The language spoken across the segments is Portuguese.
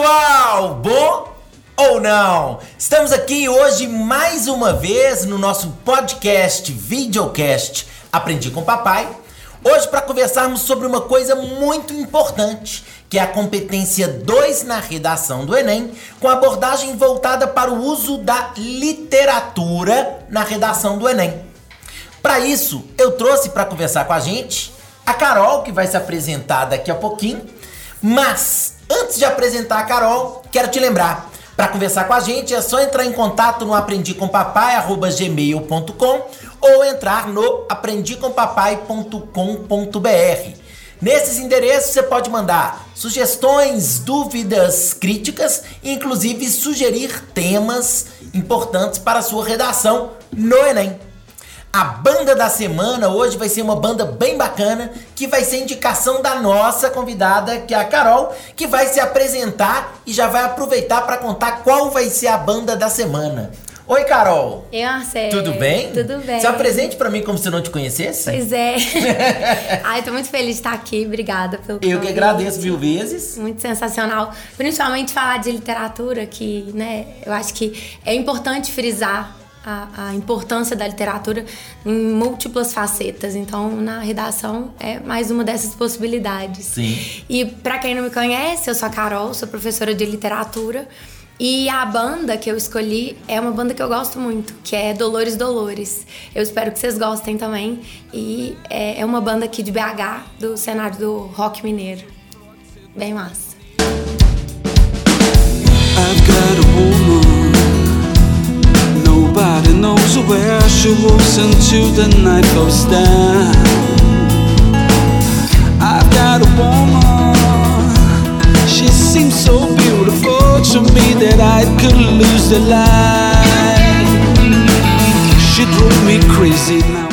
pessoal, bom ou não? Estamos aqui hoje mais uma vez no nosso podcast, videocast Aprendi com o Papai. Hoje para conversarmos sobre uma coisa muito importante, que é a competência 2 na redação do Enem, com abordagem voltada para o uso da literatura na redação do Enem. Para isso, eu trouxe para conversar com a gente a Carol, que vai se apresentar daqui a pouquinho. Mas, antes de apresentar a Carol, quero te lembrar, para conversar com a gente é só entrar em contato no aprendicompapai@gmail.com ou entrar no aprendicompapai.com.br. Nesses endereços você pode mandar sugestões, dúvidas, críticas, inclusive sugerir temas importantes para a sua redação no Enem. A banda da semana hoje vai ser uma banda bem bacana, que vai ser indicação da nossa convidada, que é a Carol, que vai se apresentar e já vai aproveitar para contar qual vai ser a banda da semana. Oi, Carol. Eu, Arcelo. Tudo bem? Tudo bem. Se apresente para mim como se eu não te conhecesse. Pois é. Ai, tô muito feliz de estar aqui. Obrigada pelo convite. Eu que agradeço mil vezes. Muito sensacional. Principalmente falar de literatura, que, né, eu acho que é importante frisar a importância da literatura em múltiplas facetas. Então, na redação, é mais uma dessas possibilidades. Sim. E para quem não me conhece, eu sou a Carol, sou professora de literatura. E a banda que eu escolhi é uma banda que eu gosto muito, que é Dolores. Eu espero que vocês gostem também. E é uma banda aqui de BH, do cenário do rock mineiro. Bem massa. I've got a woman. Nobody knows where she walks until the night goes down. I've got a woman, she seems so beautiful to me that I could lose the light. She drove me crazy now.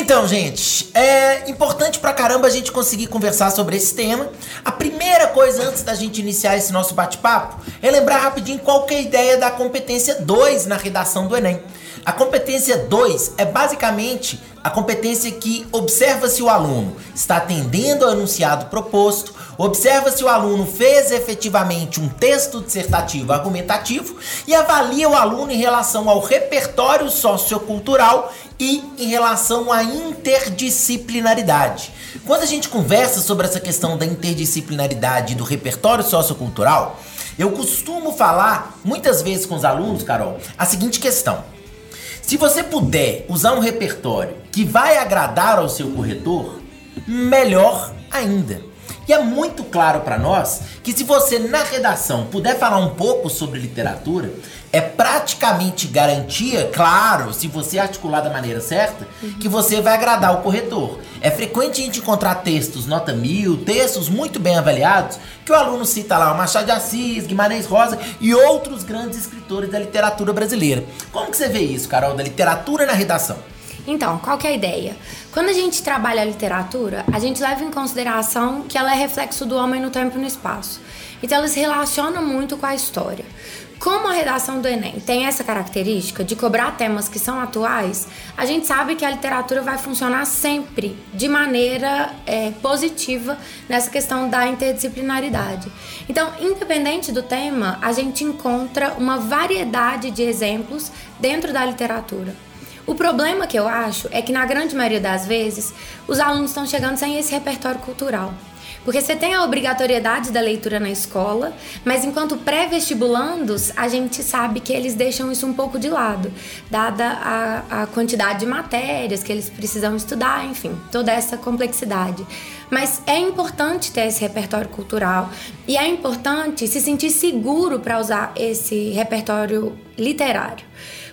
Então, gente, é importante pra caramba a gente conseguir conversar sobre esse tema. A primeira coisa, antes da gente iniciar esse nosso bate-papo, é lembrar rapidinho qual que é a ideia da competência 2 na redação do Enem. A competência 2 é basicamente a competência que observa se o aluno está atendendo ao enunciado proposto, observa se o aluno fez efetivamente um texto dissertativo argumentativo e avalia o aluno em relação ao repertório sociocultural e em relação à interdisciplinaridade. Quando a gente conversa sobre essa questão da interdisciplinaridade e do repertório sociocultural, eu costumo falar muitas vezes com os alunos, Carol, a seguinte questão. Se você puder usar um repertório que vai agradar ao seu corretor, melhor ainda. E é muito claro para nós que se você na redação puder falar um pouco sobre literatura, é praticamente garantia, claro, se você articular da maneira certa, que você vai agradar o corretor. É frequente a gente encontrar textos nota 1000, textos muito bem avaliados, que o aluno cita lá o Machado de Assis, Guimarães Rosa e outros grandes escritores da literatura brasileira. Como que você vê isso, Carol, da literatura na redação? Então, qual que é a ideia? Quando a gente trabalha a literatura, a gente leva em consideração que ela é reflexo do homem no tempo e no espaço. Então, ela se relaciona muito com a história. Como a redação do Enem tem essa característica de cobrar temas que são atuais, a gente sabe que a literatura vai funcionar sempre de maneira positiva nessa questão da interdisciplinaridade. Então, independente do tema, a gente encontra uma variedade de exemplos dentro da literatura. O problema que eu acho é que, na grande maioria das vezes, os alunos estão chegando sem esse repertório cultural. Porque você tem a obrigatoriedade da leitura na escola, mas enquanto pré-vestibulandos, a gente sabe que eles deixam isso um pouco de lado, dada a quantidade de matérias que eles precisam estudar, enfim, toda essa complexidade. Mas é importante ter esse repertório cultural e é importante se sentir seguro para usar esse repertório literário.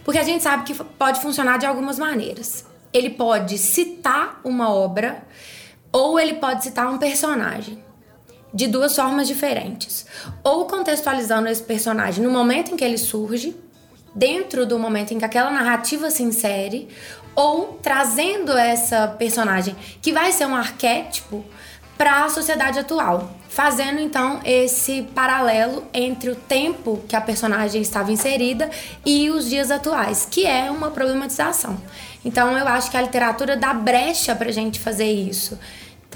Porque a gente sabe que pode funcionar de algumas maneiras. Ele pode citar uma obra ou ele pode citar um personagem, de duas formas diferentes. Ou contextualizando esse personagem no momento em que ele surge, dentro do momento em que aquela narrativa se insere, ou trazendo essa personagem, que vai ser um arquétipo, para a sociedade atual, fazendo então esse paralelo entre o tempo que a personagem estava inserida e os dias atuais, que é uma problematização. Então eu acho que a literatura dá brecha pra gente fazer isso.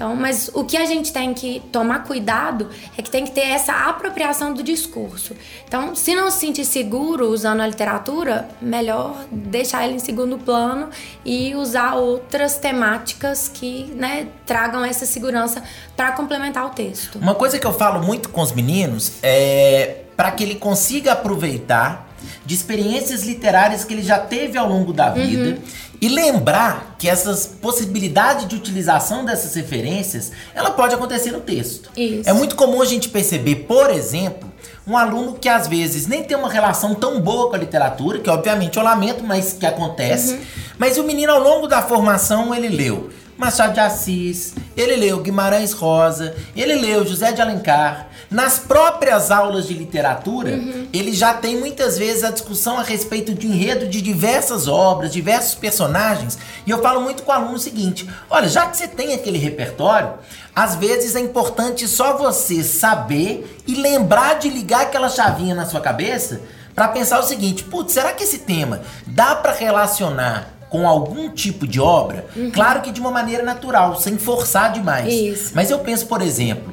Então, mas o que a gente tem que tomar cuidado é que tem que ter essa apropriação do discurso. Então, se não se sentir seguro usando a literatura, melhor deixar ela em segundo plano e usar outras temáticas que, né, tragam essa segurança para complementar o texto. Uma coisa que eu falo muito com os meninos é para que ele consiga aproveitar de experiências literárias que ele já teve ao longo da vida. E lembrar que essas possibilidades de utilização dessas referências, ela pode acontecer no texto. Isso. É muito comum a gente perceber, por exemplo, um aluno que às vezes nem tem uma relação tão boa com a literatura, que obviamente eu lamento, mas que acontece. Mas o menino ao longo da formação, ele leu Machado de Assis, ele leu Guimarães Rosa, ele leu José de Alencar. Nas próprias aulas de literatura, ele já tem muitas vezes a discussão a respeito de enredo de diversas obras, diversos personagens. E eu falo muito com o aluno o seguinte: olha, já que você tem aquele repertório, às vezes é importante só você saber e lembrar de ligar aquela chavinha na sua cabeça para pensar o seguinte: putz, será que esse tema dá para relacionar com algum tipo de obra? Claro que de uma maneira natural, sem forçar demais. Isso. Mas eu penso, por exemplo,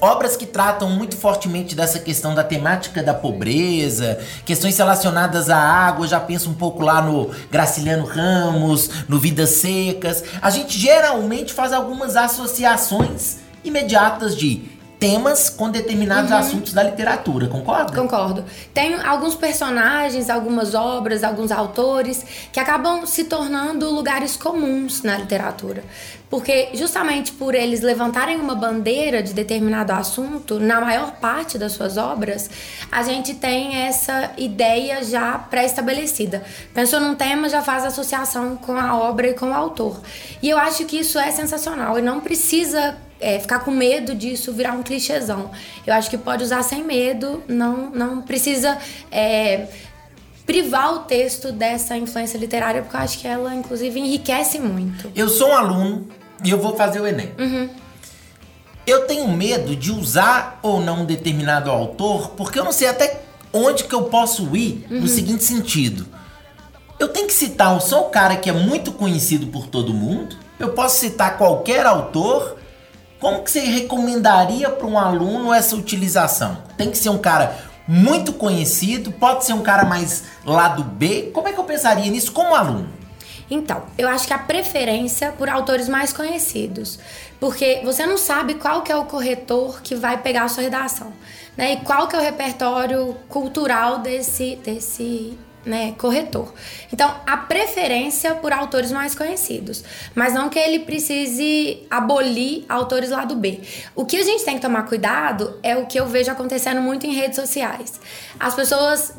obras que tratam muito fortemente dessa questão da temática da pobreza, questões relacionadas à água. Eu já penso um pouco lá no Graciliano Ramos, no Vidas Secas. A gente geralmente faz algumas associações imediatas de temas com determinados assuntos da literatura, concorda? Concordo. Tem alguns personagens, algumas obras, alguns autores que acabam se tornando lugares comuns na literatura. Porque justamente por eles levantarem uma bandeira de determinado assunto, na maior parte das suas obras, a gente tem essa ideia já pré-estabelecida. Pensou num tema, já faz associação com a obra e com o autor. E eu acho que isso é sensacional e não precisa ficar com medo disso virar um clichêzão. Eu acho que pode usar sem medo, não precisa privar o texto dessa influência literária, porque eu acho que ela, inclusive, enriquece muito. Eu sou um aluno e eu vou fazer o Enem. Eu tenho medo de usar ou não um determinado autor, porque eu não sei até onde que eu posso ir no seguinte sentido. Eu tenho que citar só o cara que é muito conhecido por todo mundo, eu posso citar qualquer autor. Como que você recomendaria para um aluno essa utilização? Tem que ser um cara muito conhecido? Pode ser um cara mais lado B? Como é que eu pensaria nisso como aluno? Então, eu acho que a preferência por autores mais conhecidos. Porque você não sabe qual que é o corretor que vai pegar a sua redação, né? E qual que é o repertório cultural desse corretor. Então, a preferência por autores mais conhecidos, mas não que ele precise abolir autores lado B. O que a gente tem que tomar cuidado é o que eu vejo acontecendo muito em redes sociais. As pessoas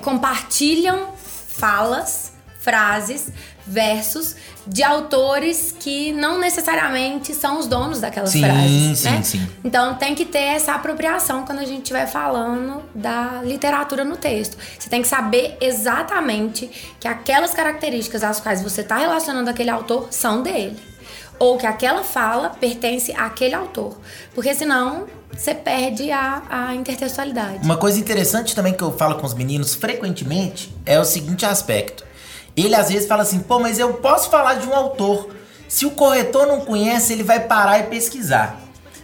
compartilham falas, frases, versos de autores que não necessariamente são os donos daquelas frases. Sim. Então tem que ter essa apropriação quando a gente estiver falando da literatura no texto. Você tem que saber exatamente que aquelas características às quais você está relacionando aquele autor são dele. Ou que aquela fala pertence àquele autor. Porque senão você perde a intertextualidade. Uma coisa interessante também que eu falo com os meninos frequentemente é o seguinte aspecto. Ele às vezes fala assim, mas eu posso falar de um autor. Se o corretor não conhece, ele vai parar e pesquisar.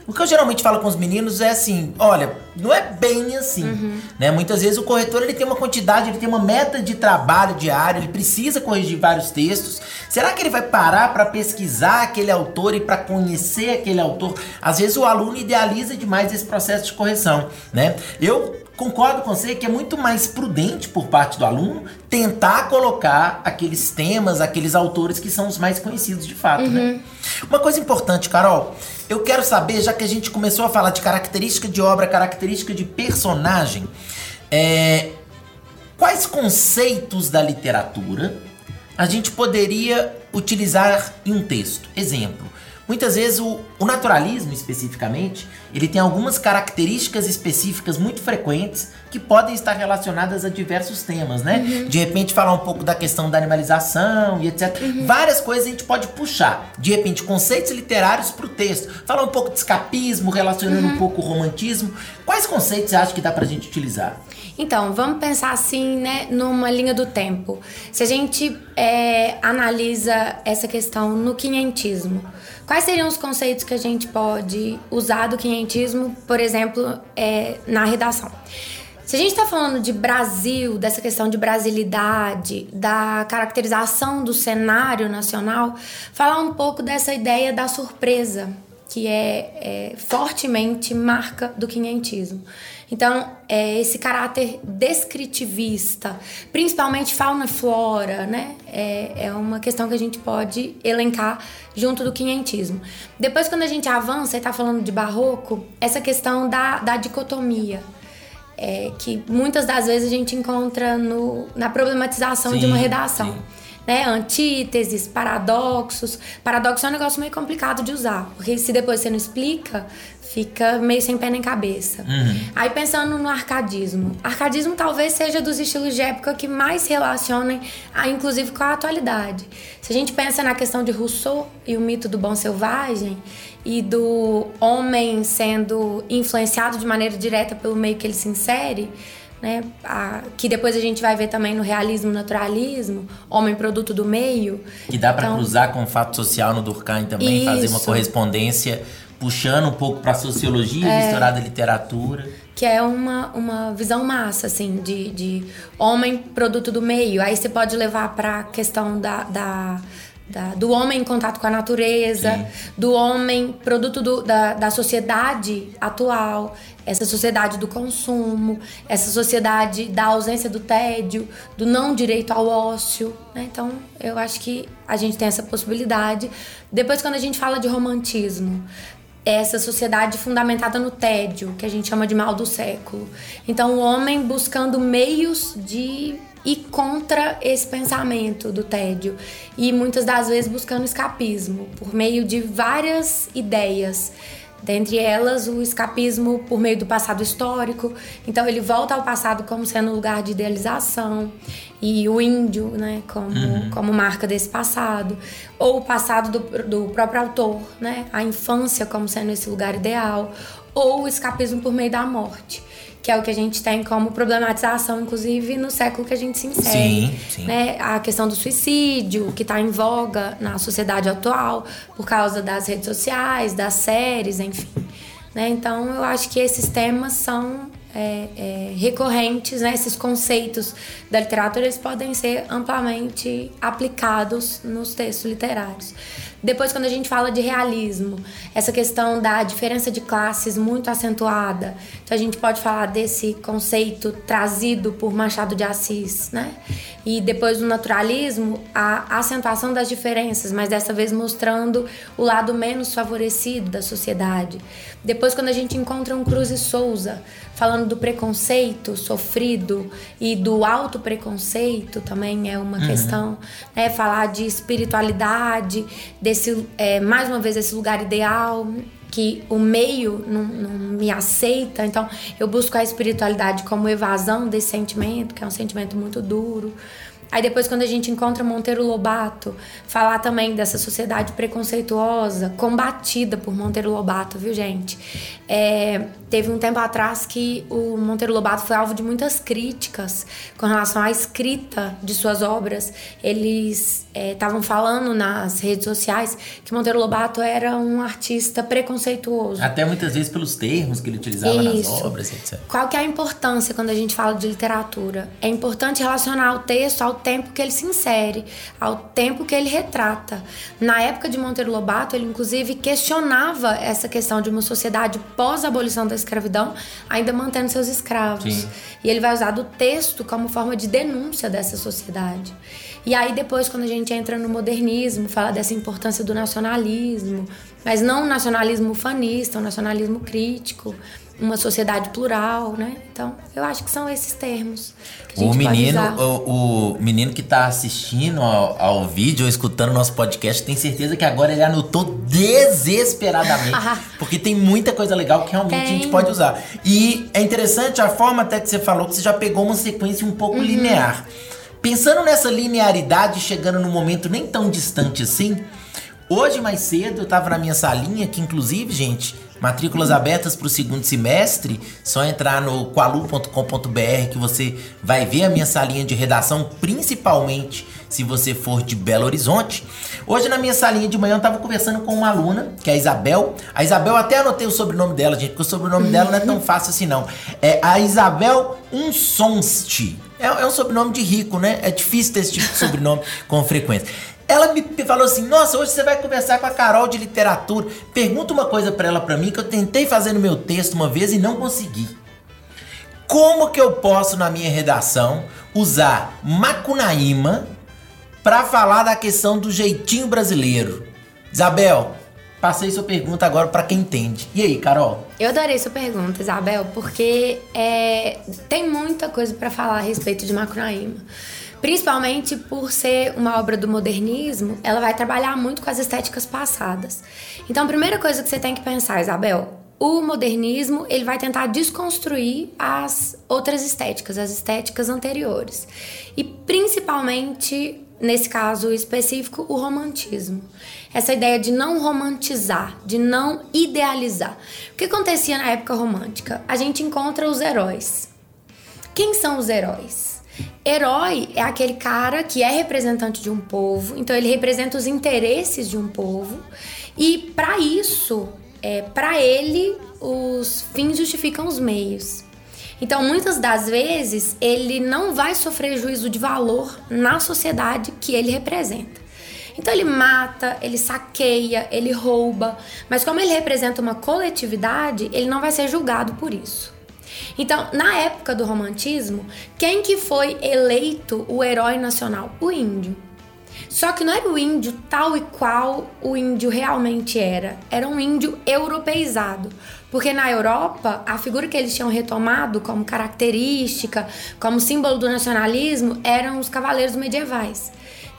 O que eu geralmente falo com os meninos é assim, olha, não é bem assim. Muitas vezes o corretor ele tem uma quantidade, ele tem uma meta de trabalho diário, ele precisa corrigir vários textos. Será que ele vai parar para pesquisar aquele autor e para conhecer aquele autor? Às vezes o aluno idealiza demais esse processo de correção, Eu concordo com você que é muito mais prudente por parte do aluno tentar colocar aqueles temas, aqueles autores que são os mais conhecidos de fato, Uma coisa importante, Carol, eu quero saber, já que a gente começou a falar de característica de obra, característica de personagem, quais conceitos da literatura a gente poderia utilizar em um texto? Exemplo, muitas vezes o naturalismo especificamente, ele tem algumas características específicas muito frequentes que podem estar relacionadas a diversos temas, né? Uhum. De repente falar um pouco da questão da animalização e etc. Uhum. Várias coisas a gente pode puxar. De repente, conceitos literários para o texto. Falar um pouco de escapismo, relacionando um pouco o romantismo. Quais conceitos você acha que dá pra gente utilizar? Então, vamos pensar assim, né, numa linha do tempo. Se a gente analisa essa questão no quinhentismo, quais seriam os conceitos que a gente pode usar do quinhentismo, por exemplo, na redação? Se a gente está falando de Brasil, dessa questão de brasilidade, da caracterização do cenário nacional, falar um pouco dessa ideia da surpresa, que é fortemente marca do quinhentismo. Então, esse caráter descritivista, principalmente fauna e flora, né? É uma questão que a gente pode elencar junto do quinhentismo. Depois, quando a gente avança e está falando de barroco, essa questão da dicotomia, que muitas das vezes a gente encontra na problematização de uma redação. Sim. Né, antíteses, paradoxos. Paradoxo é um negócio meio complicado de usar, porque se depois você não explica, fica meio sem pé nem cabeça. Aí pensando no arcadismo. Arcadismo talvez seja dos estilos de época que mais se relacionem, inclusive, com a atualidade. Se a gente pensa na questão de Rousseau e o mito do bom selvagem, e do homem sendo influenciado de maneira direta pelo meio que ele se insere, né, que depois a gente vai ver também no realismo, naturalismo, homem produto do meio. Que dá para cruzar com o fato social no Durkheim também, isso. Fazer uma correspondência, puxando um pouco para a sociologia, misturada à literatura. Que é uma visão massa, assim, de homem produto do meio. Aí você pode levar para a questão do homem em contato com a natureza, sim, do homem produto da sociedade atual, essa sociedade do consumo, essa sociedade da ausência do tédio, do não direito ao ócio, né? Então, eu acho que a gente tem essa possibilidade. Depois, quando a gente fala de romantismo, essa sociedade fundamentada no tédio, que a gente chama de mal do século. Então, o homem buscando meios de e contra esse pensamento do tédio, e muitas das vezes buscando escapismo por meio de várias ideias, dentre elas o escapismo por meio do passado histórico. Então ele volta ao passado como sendo um lugar de idealização, e o índio, né, como marca desse passado, ou o passado do próprio autor, né, a infância como sendo esse lugar ideal, ou o escapismo por meio da morte, que é o que a gente tem como problematização, inclusive, no século que a gente se insere. Sim, sim. Né? A questão do suicídio, que está em voga na sociedade atual, por causa das redes sociais, das séries, enfim. Né? Então, eu acho que esses temas são recorrentes, né? Esses conceitos da literatura, eles podem ser amplamente aplicados nos textos literários. Depois, quando a gente fala de realismo, essa questão da diferença de classes muito acentuada. Então, a gente pode falar desse conceito trazido por Machado de Assis, né? E depois do naturalismo, a acentuação das diferenças, mas dessa vez mostrando o lado menos favorecido da sociedade. Depois, quando a gente encontra um Cruz e Souza, falando do preconceito sofrido e do autopreconceito, também é uma questão, né? Falar de espiritualidade, mais uma vez, esse lugar ideal, que o meio não me aceita. Então, eu busco a espiritualidade como evasão desse sentimento, que é um sentimento muito duro. Aí depois, quando a gente encontra Monteiro Lobato, falar também dessa sociedade preconceituosa, combatida por Monteiro Lobato, viu, gente? Teve um tempo atrás que o Monteiro Lobato foi alvo de muitas críticas com relação à escrita de suas obras. Eles estavam falando nas redes sociais que Monteiro Lobato era um artista preconceituoso. Até muitas vezes pelos termos que ele utilizava nas obras, etc. Qual que é a importância quando a gente fala de literatura? É importante relacionar o texto ao tempo que ele se insere, ao tempo que ele retrata. Na época de Monteiro Lobato, ele inclusive questionava essa questão de uma sociedade pós-abolição da escravidão, ainda mantendo seus escravos. Sim. E ele vai usar do texto como forma de denúncia dessa sociedade. E aí depois, quando a gente entra no modernismo, fala dessa importância do nacionalismo, mas não o nacionalismo ufanista, o nacionalismo crítico, uma sociedade plural, né? Então, eu acho que são esses termos que a gente o menino que está assistindo ao vídeo ou escutando nosso podcast, tem certeza que agora ele anotou desesperadamente, porque tem muita coisa legal que realmente a gente pode usar. E é interessante a forma até que você falou, que você já pegou uma sequência um pouco linear. Pensando nessa linearidade, chegando num momento nem tão distante assim, hoje mais cedo eu estava na minha salinha, que inclusive, gente, matrículas abertas para o segundo semestre, só entrar no qualu.com.br que você vai ver a minha salinha de redação, principalmente se você for de Belo Horizonte. Hoje na minha salinha de manhã eu estava conversando com uma aluna, que é a Isabel. A Isabel, até anotei o sobrenome dela, gente, porque o sobrenome dela não é tão fácil assim não. É a Isabel Unsonste. É um sobrenome de rico, né? É difícil ter esse tipo de sobrenome com frequência. Ela me falou assim, nossa, hoje você vai conversar com a Carol de literatura. Pergunta uma coisa pra ela, pra mim, que eu tentei fazer no meu texto uma vez e não consegui. Como que eu posso, na minha redação, usar Macunaíma pra falar da questão do jeitinho brasileiro? Isabel, passei sua pergunta agora pra quem entende. E aí, Carol? Eu adorei sua pergunta, Isabel, porque tem muita coisa pra falar a respeito de Macunaíma. Principalmente por ser uma obra do modernismo, ela vai trabalhar muito com as estéticas passadas. Então, a primeira coisa que você tem que pensar, Isabel, o modernismo, ele vai tentar desconstruir as outras estéticas, as estéticas anteriores. E, principalmente, nesse caso específico, o romantismo. Essa ideia de não romantizar, de não idealizar. O que acontecia na época romântica? A gente encontra os heróis. Quem são os heróis? Herói é aquele cara que é representante de um povo, então ele representa os interesses de um povo, e para isso, para ele, os fins justificam os meios. Então, muitas das vezes, ele não vai sofrer juízo de valor na sociedade que ele representa. Então, ele mata, ele saqueia, ele rouba, mas como ele representa uma coletividade, ele não vai ser julgado por isso. Então, na época do romantismo, quem que foi eleito o herói nacional? O índio. Só que não era o índio tal e qual o índio realmente era. Era um índio europeizado. Porque na Europa, a figura que eles tinham retomado como característica, como símbolo do nacionalismo, eram os cavaleiros medievais,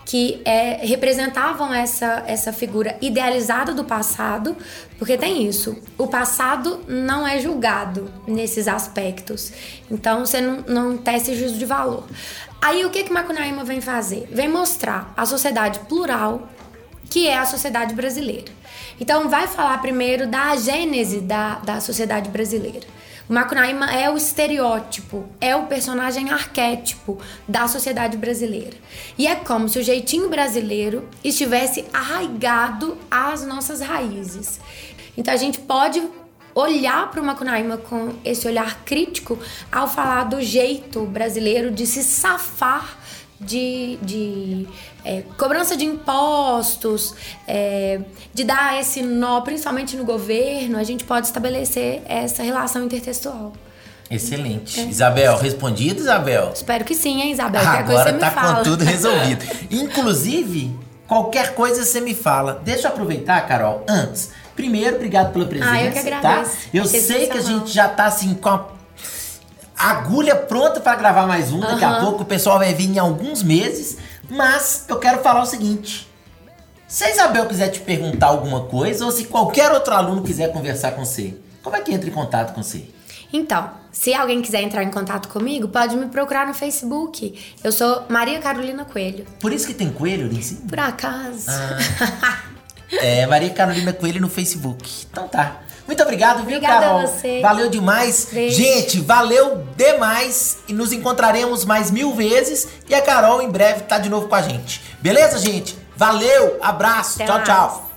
que representavam essa figura idealizada do passado, porque tem isso, o passado não é julgado nesses aspectos, então você não tem esse juízo de valor. Aí o que Macunaíma vem fazer? Vem mostrar a sociedade plural, que é a sociedade brasileira. Então vai falar primeiro da gênese da sociedade brasileira. O Macunaíma é o estereótipo, é o personagem arquétipo da sociedade brasileira. E é como se o jeitinho brasileiro estivesse arraigado às nossas raízes. Então a gente pode olhar para o Macunaíma com esse olhar crítico ao falar do jeito brasileiro de se safar de cobrança de impostos, de dar esse nó, principalmente no governo, a gente pode estabelecer essa relação intertextual. Excelente. Isabel, respondido, Isabel? Espero que sim, hein, Isabel? Agora tá com tudo resolvido. Inclusive, qualquer coisa você me fala. Deixa eu aproveitar, Carol, antes. Primeiro, obrigado pela presença. Eu que agradeço. Tá? Eu sei que a gente já tá assim com agulha pronta para gravar mais um, daqui a pouco o pessoal vai vir em alguns meses, mas eu quero falar o seguinte, se a Isabel quiser te perguntar alguma coisa ou se qualquer outro aluno quiser conversar com você, como é que entra em contato com você? Então, se alguém quiser entrar em contato comigo, pode me procurar no Facebook. Eu sou Maria Carolina Coelho. Por isso que tem coelho ali em cima? Por acaso. Maria Carolina Coelho no Facebook. Então tá. Muito obrigado, viu, Carol? Obrigada a você. Valeu demais. Beijo. Gente, valeu demais. E nos encontraremos mais 1000 vezes. E a Carol em breve tá de novo com a gente. Beleza, gente? Valeu, abraço. Até tchau, mais. Tchau.